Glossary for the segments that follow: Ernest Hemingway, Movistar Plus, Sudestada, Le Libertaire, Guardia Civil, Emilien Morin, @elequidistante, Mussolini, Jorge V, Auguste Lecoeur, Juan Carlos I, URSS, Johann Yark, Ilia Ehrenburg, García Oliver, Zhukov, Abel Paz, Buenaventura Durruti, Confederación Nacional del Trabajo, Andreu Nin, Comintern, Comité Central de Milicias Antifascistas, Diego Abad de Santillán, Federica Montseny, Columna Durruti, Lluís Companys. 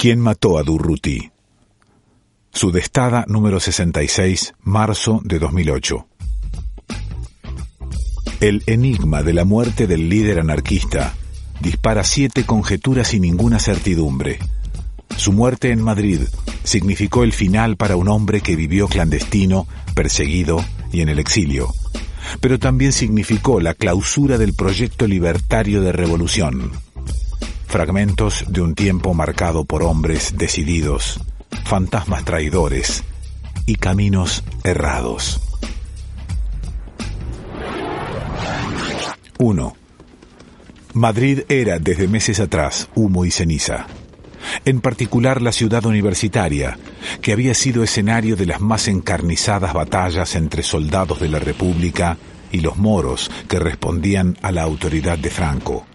¿Quién mató a Durruti? Sudestada número 66, marzo de 2008. El enigma de la muerte del líder anarquista dispara 7 conjeturas sin ninguna certidumbre. Su muerte en Madrid significó el final para un hombre que vivió clandestino, perseguido y en el exilio, pero también significó la clausura del proyecto libertario de revolución. Fragmentos de un tiempo marcado por hombres decididos, fantasmas traidores y caminos errados. 1. Madrid era desde meses atrás humo y ceniza. En particular la ciudad universitaria, que había sido escenario de las más encarnizadas batallas entre soldados de la República y los moros que respondían a la autoridad de Franco.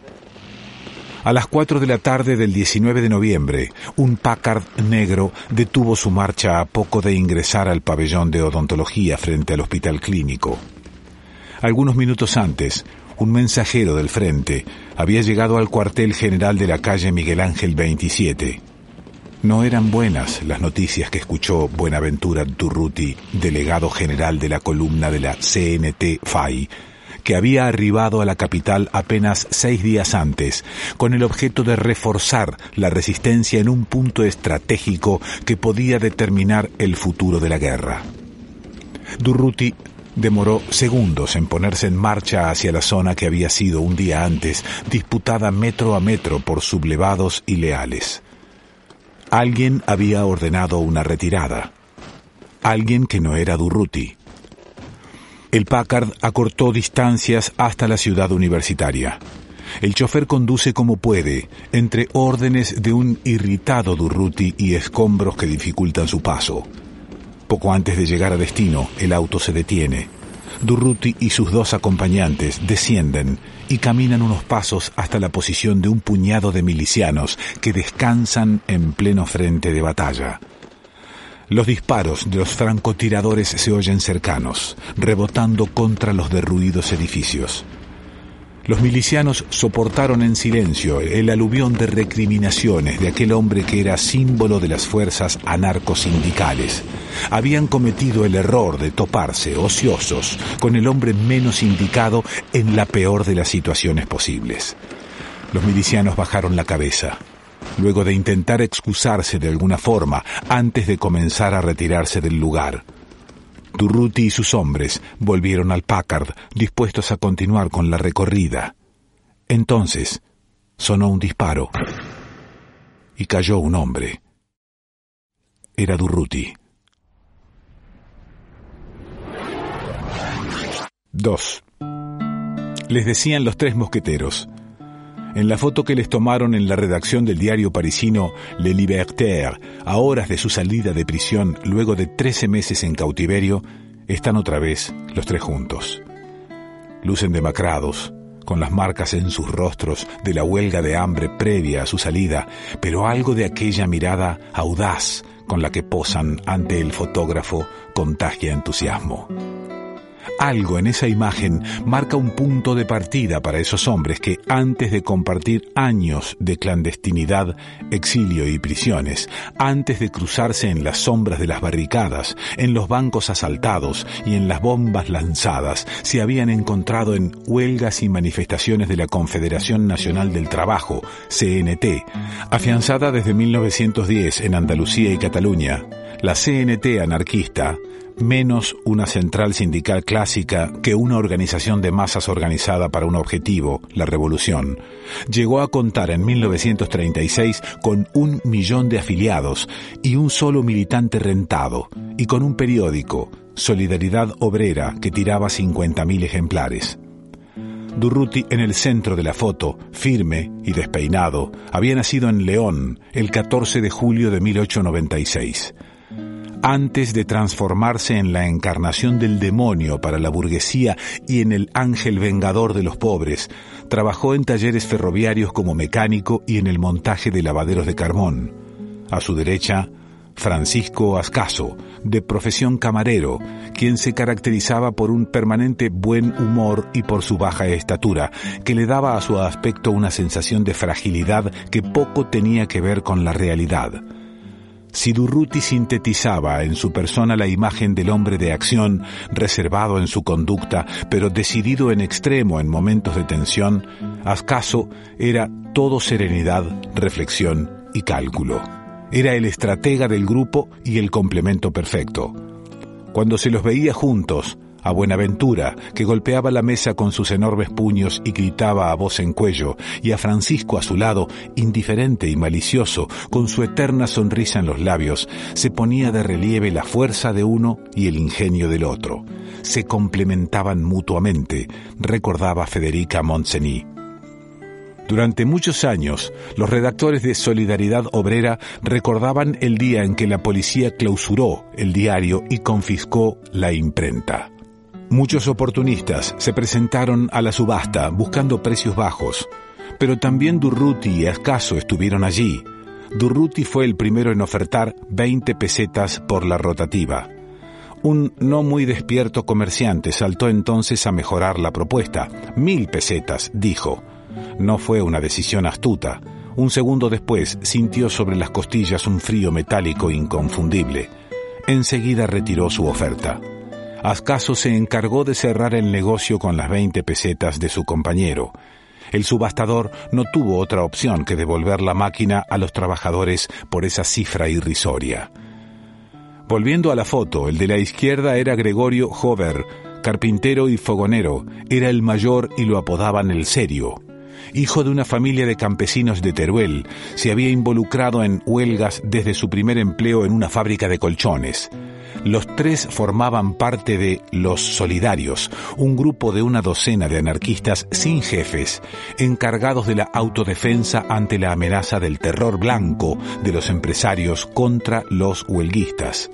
A las 4 de la tarde del 19 de noviembre, un Packard negro detuvo su marcha a poco de ingresar al pabellón de odontología frente al Hospital Clínico. Algunos minutos antes, un mensajero del frente había llegado al cuartel general de la calle Miguel Ángel 27. No eran buenas las noticias que escuchó Buenaventura Durruti, delegado general de la columna de la CNT-FAI, que había arribado a la capital apenas 6 días antes, con el objeto de reforzar la resistencia en un punto estratégico que podía determinar el futuro de la guerra. Durruti demoró segundos en ponerse en marcha hacia la zona que había sido un día antes disputada metro a metro por sublevados y leales. Alguien había ordenado una retirada. Alguien que no era Durruti. El Packard acortó distancias hasta la ciudad universitaria. El chofer conduce como puede, entre órdenes de un irritado Durruti y escombros que dificultan su paso. Poco antes de llegar a destino, el auto se detiene. Durruti y sus 2 acompañantes descienden y caminan unos pasos hasta la posición de un puñado de milicianos que descansan en pleno frente de batalla. Los disparos de los francotiradores se oyen cercanos, rebotando contra los derruidos edificios. Los milicianos soportaron en silencio el aluvión de recriminaciones de aquel hombre que era símbolo de las fuerzas anarcosindicales. Habían cometido el error de toparse, ociosos, con el hombre menos indicado en la peor de las situaciones posibles. Los milicianos bajaron la cabeza, luego de intentar excusarse de alguna forma, antes de comenzar a retirarse del lugar. Durruti y sus hombres volvieron al Packard, dispuestos a continuar con la recorrida. Entonces, sonó un disparo y cayó un hombre. Era Durruti. 2. Les decían los 3 mosqueteros. En la foto que les tomaron en la redacción del diario parisino Le Libertaire, a horas de su salida de prisión luego de 13 meses en cautiverio, están otra vez los 3 juntos. Lucen demacrados, con las marcas en sus rostros de la huelga de hambre previa a su salida, pero algo de aquella mirada audaz con la que posan ante el fotógrafo contagia entusiasmo. Algo en esa imagen marca un punto de partida para esos hombres que, antes de compartir años de clandestinidad, exilio y prisiones, antes de cruzarse en las sombras de las barricadas, en los bancos asaltados y en las bombas lanzadas, se habían encontrado en huelgas y manifestaciones de la Confederación Nacional del Trabajo, CNT, afianzada desde 1910 en Andalucía y Cataluña. La CNT anarquista, menos una central sindical clásica que una organización de masas organizada para un objetivo, la revolución, llegó a contar en 1936 con 1 millón de afiliados y un solo militante rentado, y con un periódico, Solidaridad Obrera, que tiraba 50.000 ejemplares. Durruti, en el centro de la foto, firme y despeinado, había nacido en León el 14 de julio de 1896. Antes de transformarse en la encarnación del demonio para la burguesía y en el ángel vengador de los pobres, trabajó en talleres ferroviarios como mecánico y en el montaje de lavaderos de carbón. A su derecha, Francisco Ascaso, de profesión camarero, quien se caracterizaba por un permanente buen humor y por su baja estatura, que le daba a su aspecto una sensación de fragilidad que poco tenía que ver con la realidad. Si Durruti sintetizaba en su persona la imagen del hombre de acción, reservado en su conducta, pero decidido en extremo en momentos de tensión, Ascaso era todo serenidad, reflexión y cálculo. Era el estratega del grupo y el complemento perfecto. Cuando se los veía juntos, a Buenaventura, que golpeaba la mesa con sus enormes puños y gritaba a voz en cuello, y a Francisco a su lado, indiferente y malicioso, con su eterna sonrisa en los labios, se ponía de relieve la fuerza de uno y el ingenio del otro. Se complementaban mutuamente, recordaba Federica Montseny. Durante muchos años, los redactores de Solidaridad Obrera recordaban el día en que la policía clausuró el diario y confiscó la imprenta. Muchos oportunistas se presentaron a la subasta buscando precios bajos, pero también Durruti y Ascaso estuvieron allí. Durruti fue el primero en ofertar 20 pesetas por la rotativa. Un no muy despierto comerciante saltó entonces a mejorar la propuesta. 1.000 pesetas, dijo. No fue una decisión astuta. Un segundo después sintió sobre las costillas un frío metálico inconfundible. Enseguida retiró su oferta. Ascaso se encargó de cerrar el negocio con las 20 pesetas de su compañero. El subastador no tuvo otra opción que devolver la máquina a los trabajadores por esa cifra irrisoria. Volviendo a la foto, el de la izquierda era Gregorio Jover, carpintero y fogonero. Era el mayor y lo apodaban el serio. Hijo de una familia de campesinos de Teruel, se había involucrado en huelgas desde su primer empleo en una fábrica de colchones. Los tres formaban parte de Los Solidarios, un grupo de una docena de anarquistas sin jefes, encargados de la autodefensa ante la amenaza del terror blanco de los empresarios contra los huelguistas.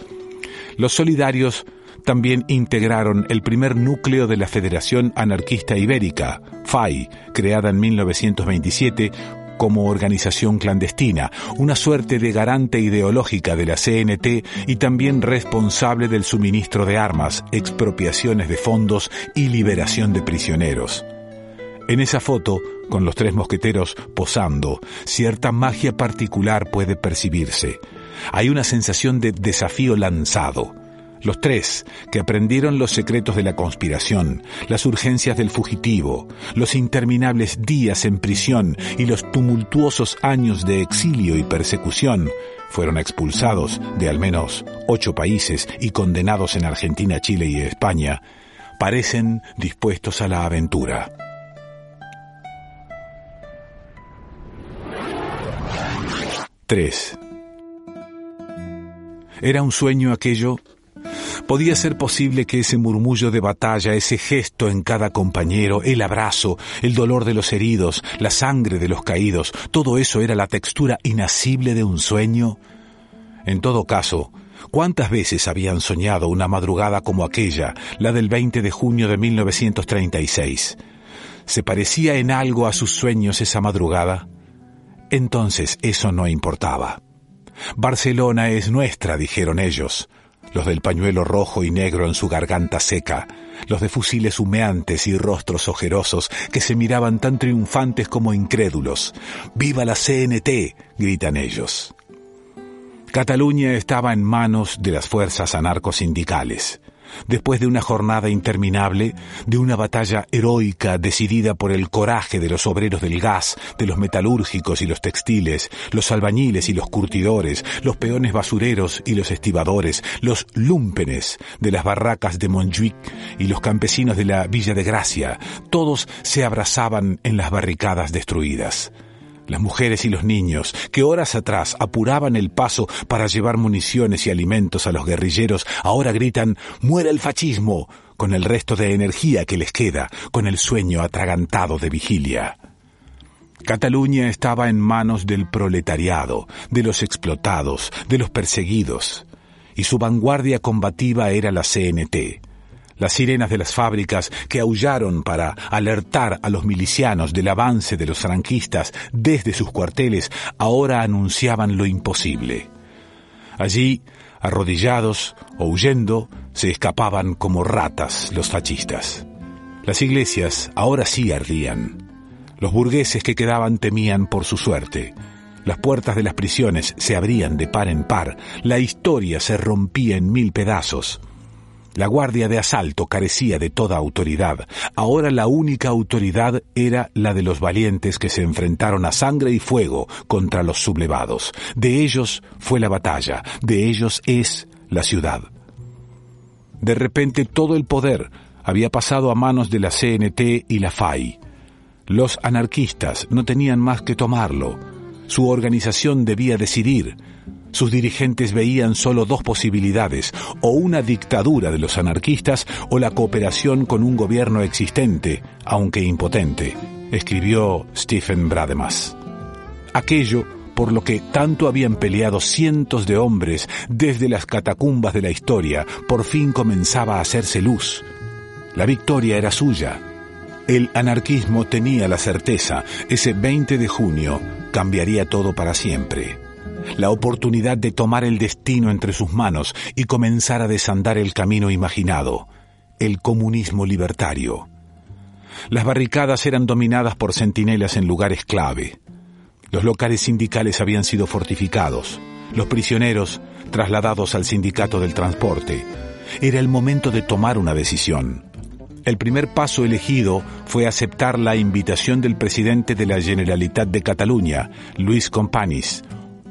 Los Solidarios también integraron el primer núcleo de la Federación Anarquista Ibérica, FAI, creada en 1927 como organización clandestina, una suerte de garante ideológica de la CNT y también responsable del suministro de armas, expropiaciones de fondos y liberación de prisioneros. En esa foto, con los tres mosqueteros posando, cierta magia particular puede percibirse. Hay una sensación de desafío lanzado. Los tres, que aprendieron los secretos de la conspiración, las urgencias del fugitivo, los interminables días en prisión y los tumultuosos años de exilio y persecución, fueron expulsados de al menos 8 países y condenados en Argentina, Chile y España, parecen dispuestos a la aventura. ¿Era un sueño aquello? ¿Podía ser posible que ese murmullo de batalla, ese gesto en cada compañero, el abrazo, el dolor de los heridos, la sangre de los caídos, todo eso era la textura inasible de un sueño? En todo caso, ¿cuántas veces habían soñado una madrugada como aquella, la del 20 de junio de 1936? ¿Se parecía en algo a sus sueños esa madrugada? Entonces eso no importaba. «Barcelona es nuestra», dijeron ellos. Los del pañuelo rojo y negro en su garganta seca, los de fusiles humeantes y rostros ojerosos que se miraban tan triunfantes como incrédulos. «¡Viva la CNT!», gritan ellos. Cataluña estaba en manos de las fuerzas anarcosindicales. Después de una jornada interminable, de una batalla heroica decidida por el coraje de los obreros del gas, de los metalúrgicos y los textiles, los albañiles y los curtidores, los peones basureros y los estibadores, los lúmpenes de las barracas de Montjuic y los campesinos de la Villa de Gracia, todos se abrazaban en las barricadas destruidas. Las mujeres y los niños, que horas atrás apuraban el paso para llevar municiones y alimentos a los guerrilleros, ahora gritan «¡Muera el fascismo!», con el resto de energía que les queda, con el sueño atragantado de vigilia. Cataluña estaba en manos del proletariado, de los explotados, de los perseguidos, y su vanguardia combativa era la CNT. Las sirenas de las fábricas que aullaron para alertar a los milicianos del avance de los franquistas desde sus cuarteles ahora anunciaban lo imposible. Allí, arrodillados o huyendo, se escapaban como ratas los fascistas. Las iglesias ahora sí ardían. Los burgueses que quedaban temían por su suerte. Las puertas de las prisiones se abrían de par en par. La historia se rompía en mil pedazos. La guardia de asalto carecía de toda autoridad. Ahora la única autoridad era la de los valientes que se enfrentaron a sangre y fuego contra los sublevados. De ellos fue la batalla, de ellos es la ciudad. De repente todo el poder había pasado a manos de la CNT y la FAI. Los anarquistas no tenían más que tomarlo. Su organización debía decidir. Sus dirigentes veían solo dos posibilidades, o una dictadura de los anarquistas o la cooperación con un gobierno existente, aunque impotente, escribió Stephen Brademas. Aquello por lo que tanto habían peleado cientos de hombres desde las catacumbas de la historia, por fin comenzaba a hacerse luz. La victoria era suya. El anarquismo tenía la certeza, ese 20 de junio cambiaría todo para siempre. La oportunidad de tomar el destino entre sus manos y comenzar a desandar el camino imaginado, el comunismo libertario. Las barricadas eran dominadas por centinelas en lugares clave. Los locales sindicales habían sido fortificados, los prisioneros trasladados al sindicato del transporte. Era el momento de tomar una decisión. El primer paso elegido fue aceptar la invitación del presidente de la Generalitat de Cataluña, Lluís Companys.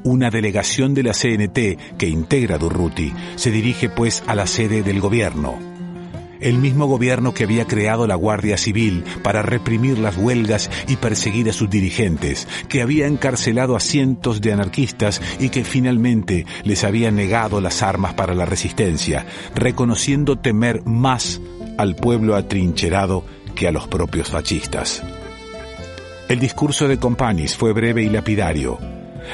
Una delegación de la CNT que integra Durruti se dirige pues a la sede del gobierno. El mismo gobierno que había creado la Guardia Civil para reprimir las huelgas y perseguir a sus dirigentes, que había encarcelado a cientos de anarquistas y que finalmente les había negado las armas para la resistencia, reconociendo temer más al pueblo atrincherado que a los propios fascistas. El discurso de Companys fue breve y lapidario.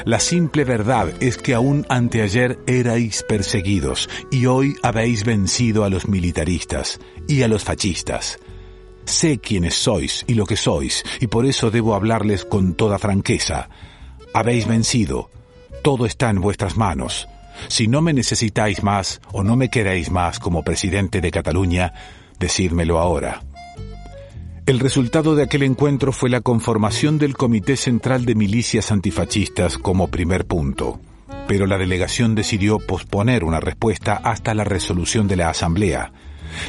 La simple verdad es que aún anteayer erais perseguidos y hoy habéis vencido a los militaristas y a los fascistas. Sé quiénes sois y lo que sois, y por eso debo hablarles con toda franqueza. Habéis vencido. Todo está en vuestras manos. Si no me necesitáis más o no me queréis más como presidente de Cataluña, decídmelo ahora. El resultado de aquel encuentro fue la conformación del Comité Central de Milicias Antifascistas como primer punto, pero la delegación decidió posponer una respuesta hasta la resolución de la Asamblea.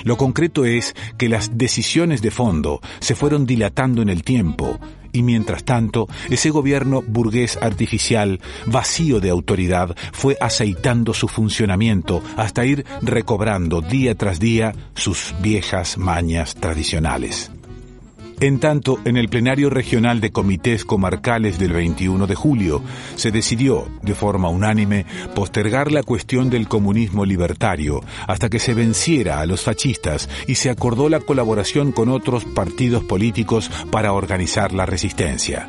Lo concreto es que las decisiones de fondo se fueron dilatando en el tiempo y, mientras tanto, ese gobierno burgués artificial, vacío de autoridad, fue aceitando su funcionamiento hasta ir recobrando día tras día sus viejas mañas tradicionales. En tanto, en el plenario regional de comités comarcales del 21 de julio, se decidió, de forma unánime, postergar la cuestión del comunismo libertario hasta que se venciera a los fascistas y se acordó la colaboración con otros partidos políticos para organizar la resistencia.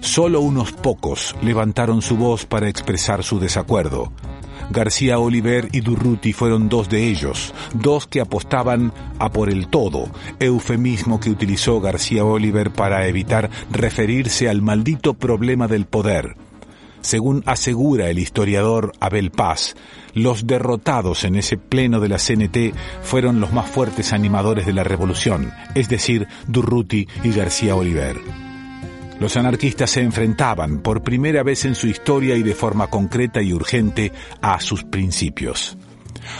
Solo unos pocos levantaron su voz para expresar su desacuerdo. García Oliver y Durruti fueron dos de ellos, dos que apostaban a por el todo, eufemismo que utilizó García Oliver para evitar referirse al maldito problema del poder. Según asegura el historiador Abel Paz, los derrotados en ese pleno de la CNT fueron los más fuertes animadores de la revolución, es decir, Durruti y García Oliver. Los anarquistas se enfrentaban, por primera vez en su historia y de forma concreta y urgente, a sus principios.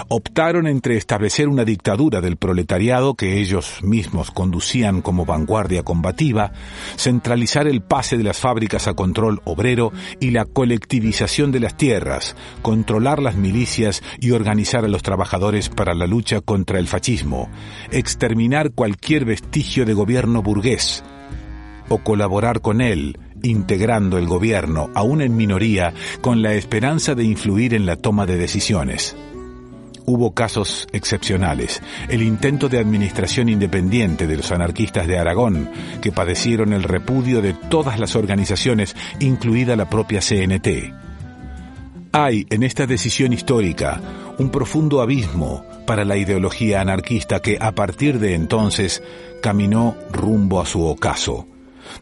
Optaron entre establecer una dictadura del proletariado que ellos mismos conducían como vanguardia combativa, centralizar el pase de las fábricas a control obrero y la colectivización de las tierras, controlar las milicias y organizar a los trabajadores para la lucha contra el fascismo, exterminar cualquier vestigio de gobierno burgués, o colaborar con él, integrando el gobierno, aún en minoría, con la esperanza de influir en la toma de decisiones. Hubo casos excepcionales. El intento de administración independiente de los anarquistas de Aragón, que padecieron el repudio de todas las organizaciones, incluida la propia CNT. Hay en esta decisión histórica un profundo abismo para la ideología anarquista que, a partir de entonces, caminó rumbo a su ocaso.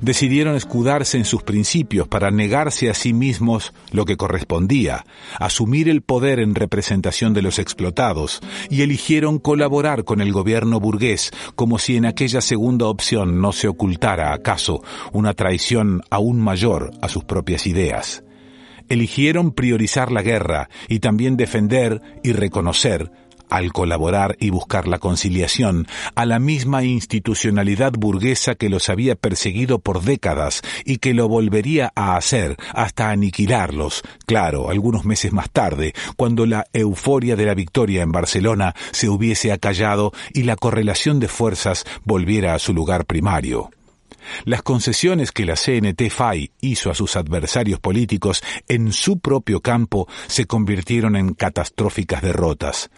decidieron escudarse en sus principios para negarse a sí mismos lo que correspondía, asumir el poder en representación de los explotados, y eligieron colaborar con el gobierno burgués, como si en aquella segunda opción no se ocultara, acaso, una traición aún mayor a sus propias ideas. Eligieron priorizar la guerra y también defender y reconocer, al colaborar y buscar la conciliación, a la misma institucionalidad burguesa que los había perseguido por décadas y que lo volvería a hacer hasta aniquilarlos, claro, algunos meses más tarde, cuando la euforia de la victoria en Barcelona se hubiese acallado y la correlación de fuerzas volviera a su lugar primario. Las concesiones que la CNT-FAI hizo a sus adversarios políticos en su propio campo se convirtieron en catastróficas derrotas.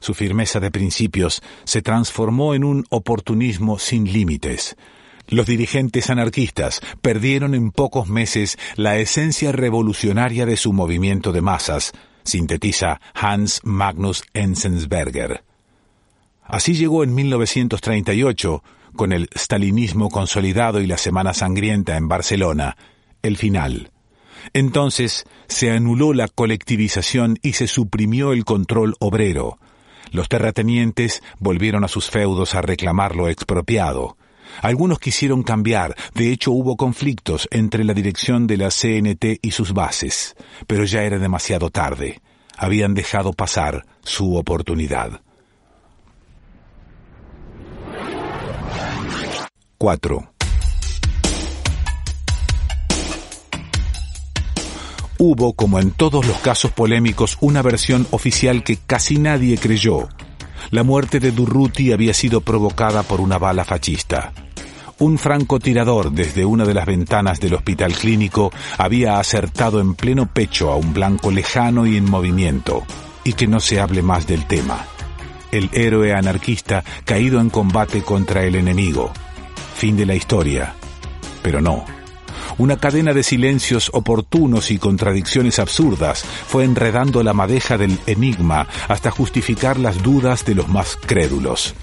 Su firmeza de principios se transformó en un oportunismo sin límites. Los dirigentes anarquistas perdieron en pocos meses la esencia revolucionaria de su movimiento de masas, sintetiza Hans Magnus Enzensberger. Así llegó en 1938, con el stalinismo consolidado y la Semana Sangrienta en Barcelona, el final. Entonces se anuló la colectivización y se suprimió el control obrero. Los terratenientes volvieron a sus feudos a reclamar lo expropiado. Algunos quisieron cambiar, de hecho hubo conflictos entre la dirección de la CNT y sus bases, pero ya era demasiado tarde. Habían dejado pasar su oportunidad. 4. Hubo, como en todos los casos polémicos, una versión oficial que casi nadie creyó. La muerte de Durruti había sido provocada por una bala fascista. Un francotirador desde una de las ventanas del hospital clínico había acertado en pleno pecho a un blanco lejano y en movimiento. Y que no se hable más del tema. El héroe anarquista caído en combate contra el enemigo. Fin de la historia. Pero no. Una cadena de silencios oportunos y contradicciones absurdas fue enredando la madeja del enigma hasta justificar las dudas de los más crédulos.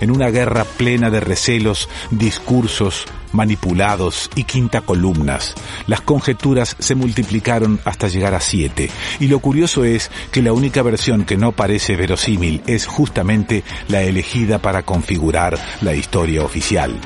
En una guerra plena de recelos, discursos manipulados y quinta columnas, las conjeturas se multiplicaron hasta llegar a 7. Y lo curioso es que la única versión que no parece verosímil es justamente la elegida para configurar la historia oficial.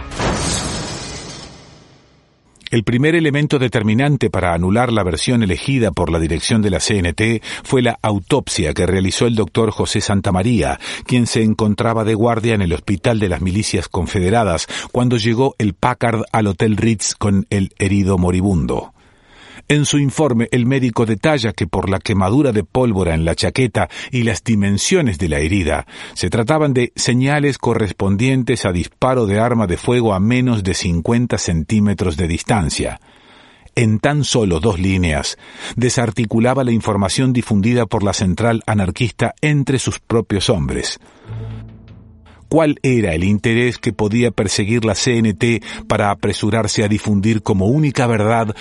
El primer elemento determinante para anular la versión elegida por la dirección de la CNT fue la autopsia que realizó el doctor José Santamaría, quien se encontraba de guardia en el Hospital de las Milicias Confederadas cuando llegó el Packard al Hotel Ritz con el herido moribundo. En su informe, el médico detalla que por la quemadura de pólvora en la chaqueta y las dimensiones de la herida, se trataban de señales correspondientes a disparo de arma de fuego a menos de 50 centímetros de distancia. En tan solo 2 líneas, desarticulaba la información difundida por la central anarquista entre sus propios hombres. ¿Cuál era el interés que podía perseguir la CNT para apresurarse a difundir como única verdad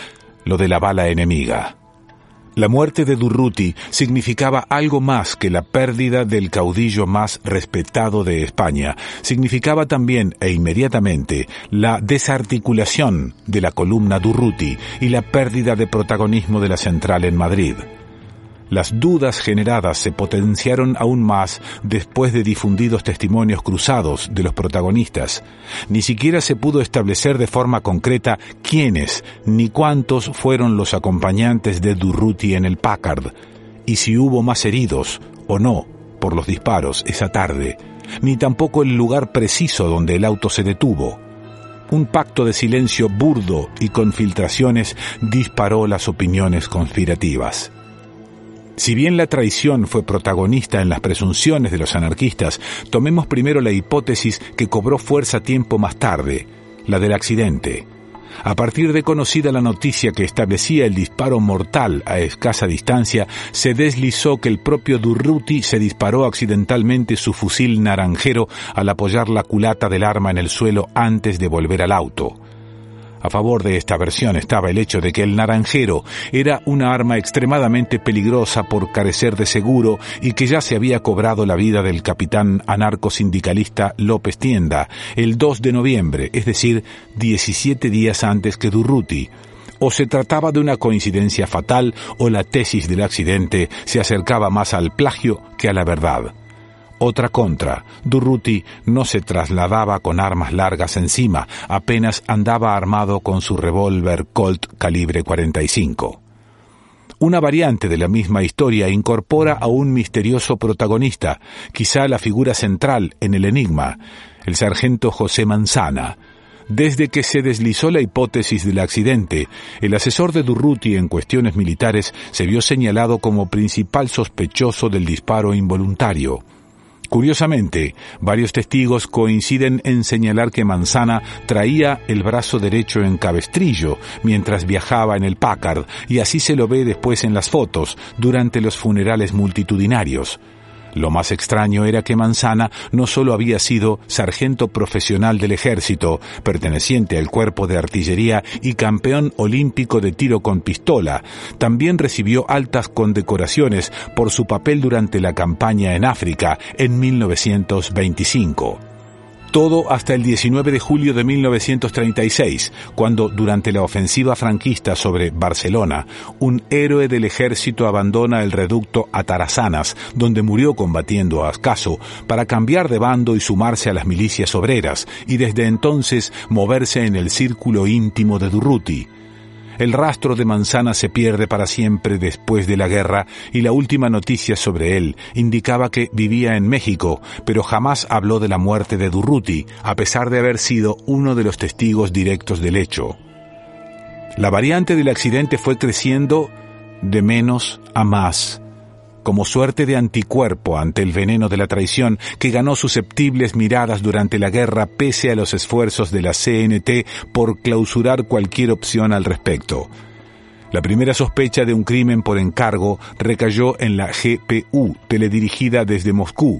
lo de la bala enemiga? La muerte de Durruti significaba algo más que la pérdida del caudillo más respetado de España. Significaba también, e inmediatamente, la desarticulación de la columna Durruti y la pérdida de protagonismo de la central en Madrid. Las dudas generadas se potenciaron aún más después de difundidos testimonios cruzados de los protagonistas. Ni siquiera se pudo establecer de forma concreta quiénes ni cuántos fueron los acompañantes de Durruti en el Packard, y si hubo más heridos o no por los disparos esa tarde, ni tampoco el lugar preciso donde el auto se detuvo. Un pacto de silencio burdo y con filtraciones disparó las opiniones conspirativas. Si bien la traición fue protagonista en las presunciones de los anarquistas, tomemos primero la hipótesis que cobró fuerza tiempo más tarde, la del accidente. A partir de conocida la noticia que establecía el disparo mortal a escasa distancia, se deslizó que el propio Durruti se disparó accidentalmente su fusil naranjero al apoyar la culata del arma en el suelo antes de volver al auto. A favor de esta versión estaba el hecho de que el naranjero era una arma extremadamente peligrosa por carecer de seguro y que ya se había cobrado la vida del capitán anarcosindicalista López Tienda el 2 de noviembre, es decir, 17 días antes que Durruti. O se trataba de una coincidencia fatal o la tesis del accidente se acercaba más al plagio que a la verdad. Otra contra, Durruti no se trasladaba con armas largas encima, apenas andaba armado con su revólver Colt calibre 45. Una variante de la misma historia incorpora a un misterioso protagonista, quizá la figura central en el enigma, el sargento José Manzana. Desde que se deslizó la hipótesis del accidente, el asesor de Durruti en cuestiones militares se vio señalado como principal sospechoso del disparo involuntario. Curiosamente, varios testigos coinciden en señalar que Manzana traía el brazo derecho en cabestrillo mientras viajaba en el Packard, y así se lo ve después en las fotos, durante los funerales multitudinarios. Lo más extraño era que Manzana no solo había sido sargento profesional del ejército, perteneciente al cuerpo de artillería y campeón olímpico de tiro con pistola, también recibió altas condecoraciones por su papel durante la campaña en África en 1925. Todo hasta el 19 de julio de 1936, cuando, durante la ofensiva franquista sobre Barcelona, un héroe del ejército abandona el reducto Atarazanas, donde murió combatiendo a Ascaso, para cambiar de bando y sumarse a las milicias obreras, y desde entonces moverse en el círculo íntimo de Durruti. El rastro de Manzana se pierde para siempre después de la guerra y la última noticia sobre él indicaba que vivía en México, pero jamás habló de la muerte de Durruti, a pesar de haber sido uno de los testigos directos del hecho. La variante del accidente fue creciendo de menos a más, como suerte de anticuerpo ante el veneno de la traición que ganó susceptibles miradas durante la guerra pese a los esfuerzos de la CNT por clausurar cualquier opción al respecto. La primera sospecha de un crimen por encargo recayó en la GPU, teledirigida desde Moscú.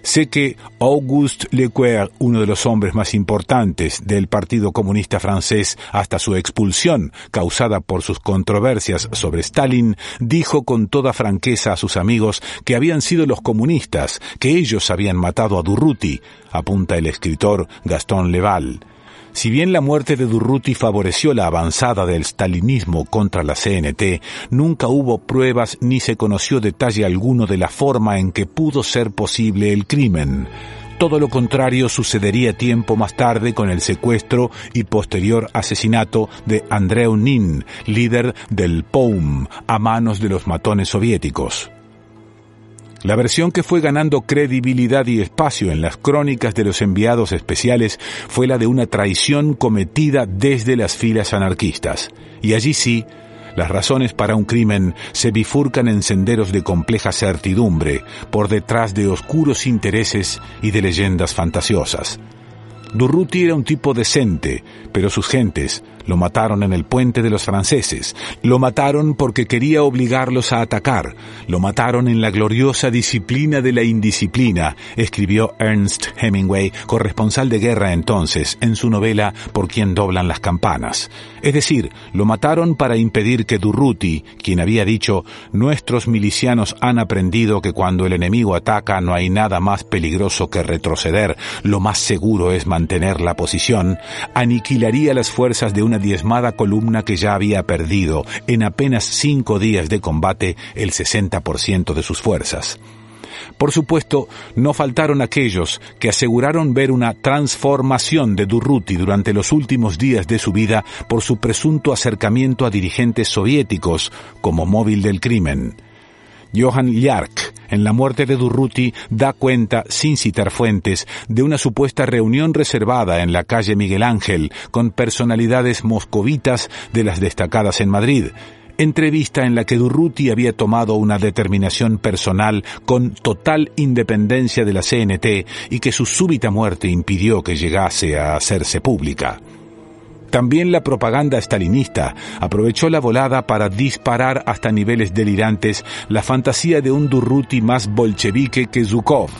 Sé que Auguste Lecoeur, uno de los hombres más importantes del Partido Comunista Francés hasta su expulsión, causada por sus controversias sobre Stalin, dijo con toda franqueza a sus amigos que habían sido los comunistas, que ellos habían matado a Durruti, apunta el escritor Gaston Leval. Si bien la muerte de Durruti favoreció la avanzada del stalinismo contra la CNT, nunca hubo pruebas ni se conoció detalle alguno de la forma en que pudo ser posible el crimen. Todo lo contrario sucedería tiempo más tarde con el secuestro y posterior asesinato de Andreu Nin, líder del POUM, a manos de los matones soviéticos. La versión que fue ganando credibilidad y espacio en las crónicas de los enviados especiales fue la de una traición cometida desde las filas anarquistas. Y allí sí, las razones para un crimen se bifurcan en senderos de compleja certidumbre, por detrás de oscuros intereses y de leyendas fantasiosas. Durruti era un tipo decente, pero sus gentes lo mataron en el puente de los franceses, lo mataron porque quería obligarlos a atacar, lo mataron en la gloriosa disciplina de la indisciplina, escribió Ernest Hemingway, corresponsal de guerra entonces, en su novela Por quien doblan las campanas. Es decir, lo mataron para impedir que Durruti, quien había dicho, nuestros milicianos han aprendido que cuando el enemigo ataca no hay nada más peligroso que retroceder, lo más seguro es mantener la posición, aniquilaría las fuerzas de una diezmada columna que ya había perdido, en apenas 5 días de combate, el 60% de sus fuerzas. Por supuesto, no faltaron aquellos que aseguraron ver una transformación de Durruti durante los últimos días de su vida por su presunto acercamiento a dirigentes soviéticos como móvil del crimen. Johann Yark, en La muerte de Durruti, da cuenta, sin citar fuentes, de una supuesta reunión reservada en la calle Miguel Ángel con personalidades moscovitas de las destacadas en Madrid, entrevista en la que Durruti había tomado una determinación personal con total independencia de la CNT y que su súbita muerte impidió que llegase a hacerse pública. También la propaganda stalinista aprovechó la volada para disparar hasta niveles delirantes la fantasía de un Durruti más bolchevique que Zhukov.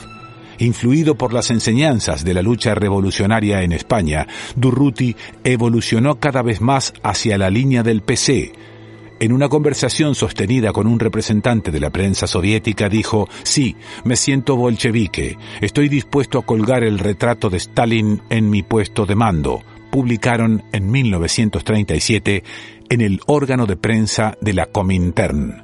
Influido por las enseñanzas de la lucha revolucionaria en España, Durruti evolucionó cada vez más hacia la línea del PC. En una conversación sostenida con un representante de la prensa soviética dijo: «Sí, me siento bolchevique. Estoy dispuesto a colgar el retrato de Stalin en mi puesto de mando». Publicaron en 1937 en el órgano de prensa de la Comintern.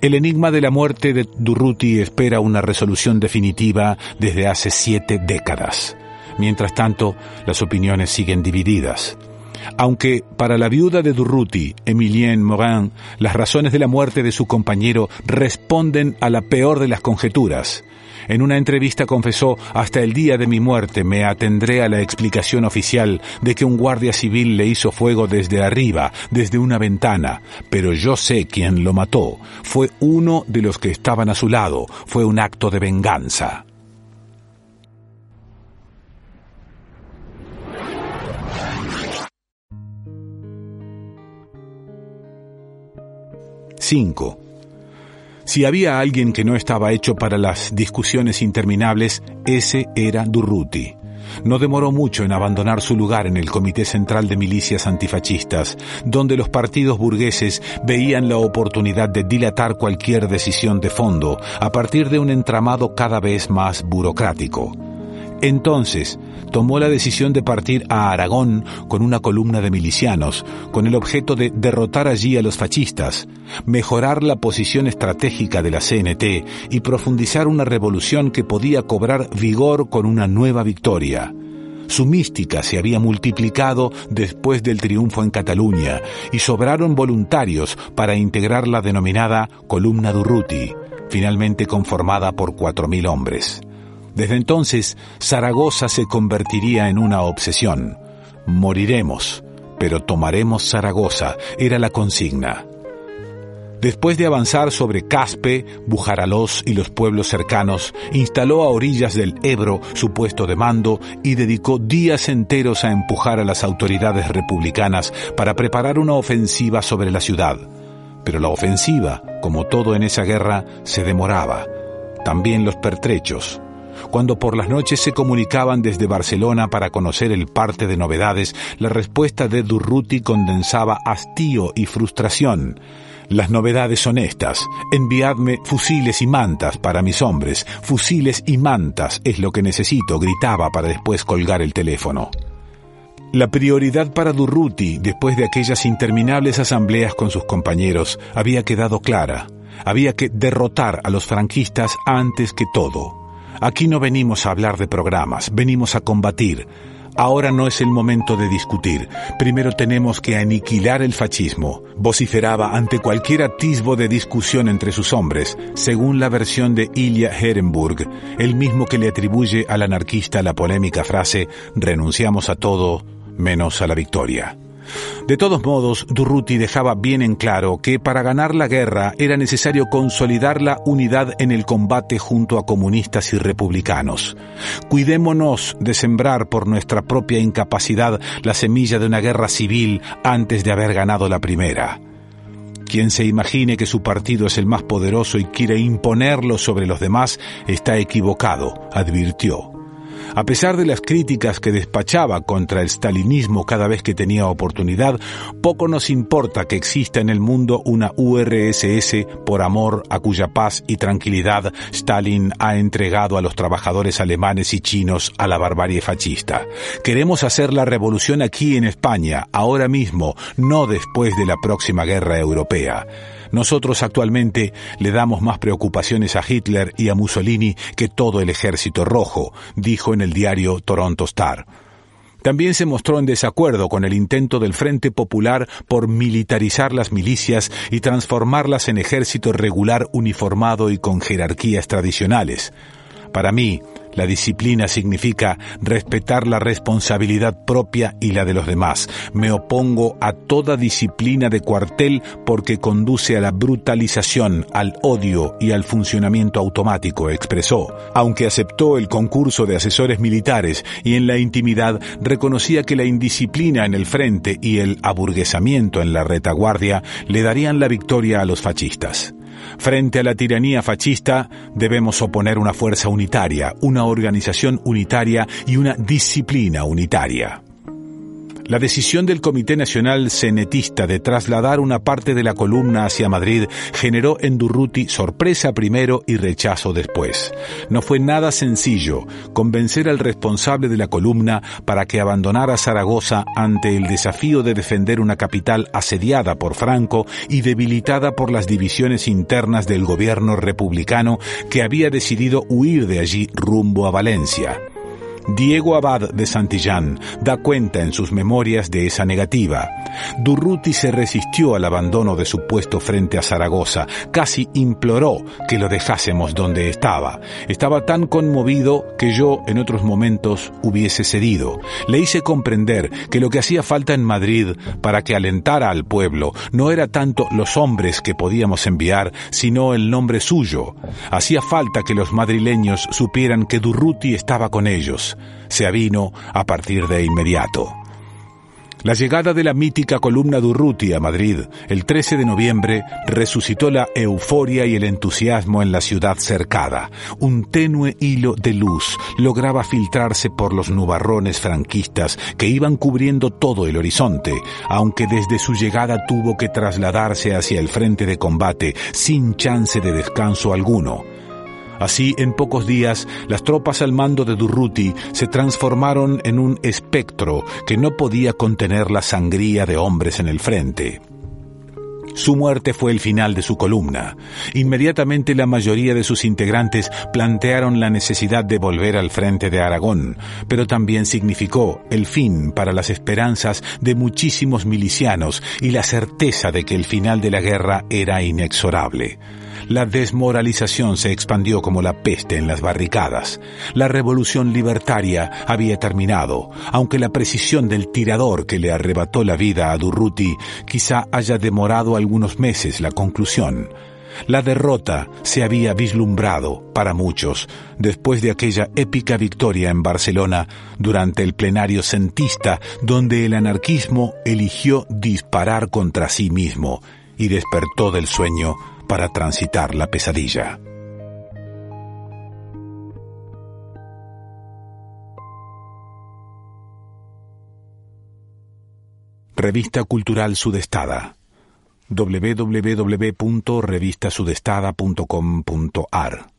El enigma de la muerte de Durruti espera una resolución definitiva desde hace 7 décadas. Mientras tanto, las opiniones siguen divididas. Aunque para la viuda de Durruti, Emilien Morin, las razones de la muerte de su compañero responden a la peor de las conjeturas. En una entrevista confesó: «Hasta el día de mi muerte me atendré a la explicación oficial de que un guardia civil le hizo fuego desde arriba, desde una ventana, pero yo sé quién lo mató. Fue uno de los que estaban a su lado. Fue un acto de venganza». Si había alguien que no estaba hecho para las discusiones interminables, ese era Durruti. No demoró mucho en abandonar su lugar en el Comité Central de Milicias Antifascistas, donde los partidos burgueses veían la oportunidad de dilatar cualquier decisión de fondo a partir de un entramado cada vez más burocrático. Entonces, tomó la decisión de partir a Aragón con una columna de milicianos, con el objeto de derrotar allí a los fascistas, mejorar la posición estratégica de la CNT y profundizar una revolución que podía cobrar vigor con una nueva victoria. Su mística se había multiplicado después del triunfo en Cataluña y sobraron voluntarios para integrar la denominada Columna Durruti, finalmente conformada por 4.000 hombres. Desde entonces, Zaragoza se convertiría en una obsesión. «Moriremos, pero tomaremos Zaragoza», era la consigna. Después de avanzar sobre Caspe, Bujaraloz y los pueblos cercanos, instaló a orillas del Ebro su puesto de mando y dedicó días enteros a empujar a las autoridades republicanas para preparar una ofensiva sobre la ciudad. Pero la ofensiva, como todo en esa guerra, se demoraba. También los pertrechos. Cuando por las noches se comunicaban desde Barcelona para conocer el parte de novedades, la respuesta de Durruti condensaba hastío y frustración. «Las novedades son estas. Enviadme fusiles y mantas para mis hombres. Fusiles y mantas es lo que necesito», gritaba para después colgar el teléfono. La prioridad para Durruti, después de aquellas interminables asambleas con sus compañeros, había quedado clara. Había que derrotar a los franquistas antes que todo. «Aquí no venimos a hablar de programas, venimos a combatir. Ahora no es el momento de discutir. Primero tenemos que aniquilar el fascismo», vociferaba ante cualquier atisbo de discusión entre sus hombres, según la versión de Ilia Ehrenburg, el mismo que le atribuye al anarquista la polémica frase «renunciamos a todo menos a la victoria». De todos modos, Durruti dejaba bien en claro que para ganar la guerra era necesario consolidar la unidad en el combate junto a comunistas y republicanos. «Cuidémonos de sembrar por nuestra propia incapacidad la semilla de una guerra civil antes de haber ganado la primera». Quien se imagine que su partido es el más poderoso y quiere imponerlo sobre los demás está equivocado, advirtió. A pesar de las críticas que despachaba contra el stalinismo cada vez que tenía oportunidad, poco nos importa que exista en el mundo una URSS por amor a cuya paz y tranquilidad Stalin ha entregado a los trabajadores alemanes y chinos a la barbarie fascista. Queremos hacer la revolución aquí en España, ahora mismo, no después de la próxima guerra europea. Nosotros actualmente le damos más preocupaciones a Hitler y a Mussolini que todo el ejército rojo», dijo en el diario Toronto Star. También se mostró en desacuerdo con el intento del Frente Popular por militarizar las milicias y transformarlas en ejército regular uniformado y con jerarquías tradicionales. «Para mí, la disciplina significa respetar la responsabilidad propia y la de los demás. Me opongo a toda disciplina de cuartel porque conduce a la brutalización, al odio y al funcionamiento automático», expresó. Aunque aceptó el concurso de asesores militares y en la intimidad reconocía que la indisciplina en el frente y el aburguesamiento en la retaguardia le darían la victoria a los fascistas. Frente a la tiranía fascista debemos oponer una fuerza unitaria, una organización unitaria y una disciplina unitaria. La decisión del Comité Nacional Cenetista de trasladar una parte de la columna hacia Madrid generó en Durruti sorpresa primero y rechazo después. No fue nada sencillo convencer al responsable de la columna para que abandonara Zaragoza ante el desafío de defender una capital asediada por Franco y debilitada por las divisiones internas del gobierno republicano que había decidido huir de allí rumbo a Valencia. Diego Abad de Santillán da cuenta en sus memorias de esa negativa. Durruti se resistió al abandono de su puesto frente a Zaragoza, casi imploró que lo dejásemos donde estaba. Estaba tan conmovido que yo en otros momentos hubiese cedido. Le hice comprender que lo que hacía falta en Madrid para que alentara al pueblo no era tanto los hombres que podíamos enviar, sino el nombre suyo. Hacía falta que los madrileños supieran que Durruti estaba con ellos. Se avino a partir de inmediato. La llegada de la mítica columna Durruti a Madrid, el 13 de noviembre, resucitó la euforia y el entusiasmo en la ciudad cercada. Un tenue hilo de luz lograba filtrarse por los nubarrones franquistas que iban cubriendo todo el horizonte, aunque desde su llegada tuvo que trasladarse hacia el frente de combate sin chance de descanso alguno. Así, en pocos días, las tropas al mando de Durruti se transformaron en un espectro que no podía contener la sangría de hombres en el frente. Su muerte fue el final de su columna. Inmediatamente la mayoría de sus integrantes plantearon la necesidad de volver al frente de Aragón, pero también significó el fin para las esperanzas de muchísimos milicianos y la certeza de que el final de la guerra era inexorable. La desmoralización se expandió como la peste en las barricadas. La revolución libertaria había terminado, aunque la precisión del tirador que le arrebató la vida a Durruti quizá haya demorado algunos meses la conclusión. La derrota se había vislumbrado para muchos después de aquella épica victoria en Barcelona durante el plenario centista, donde el anarquismo eligió disparar contra sí mismo y despertó del sueño para transitar la pesadilla. Revista Cultural Sudestada. www.revistasudestada.com.ar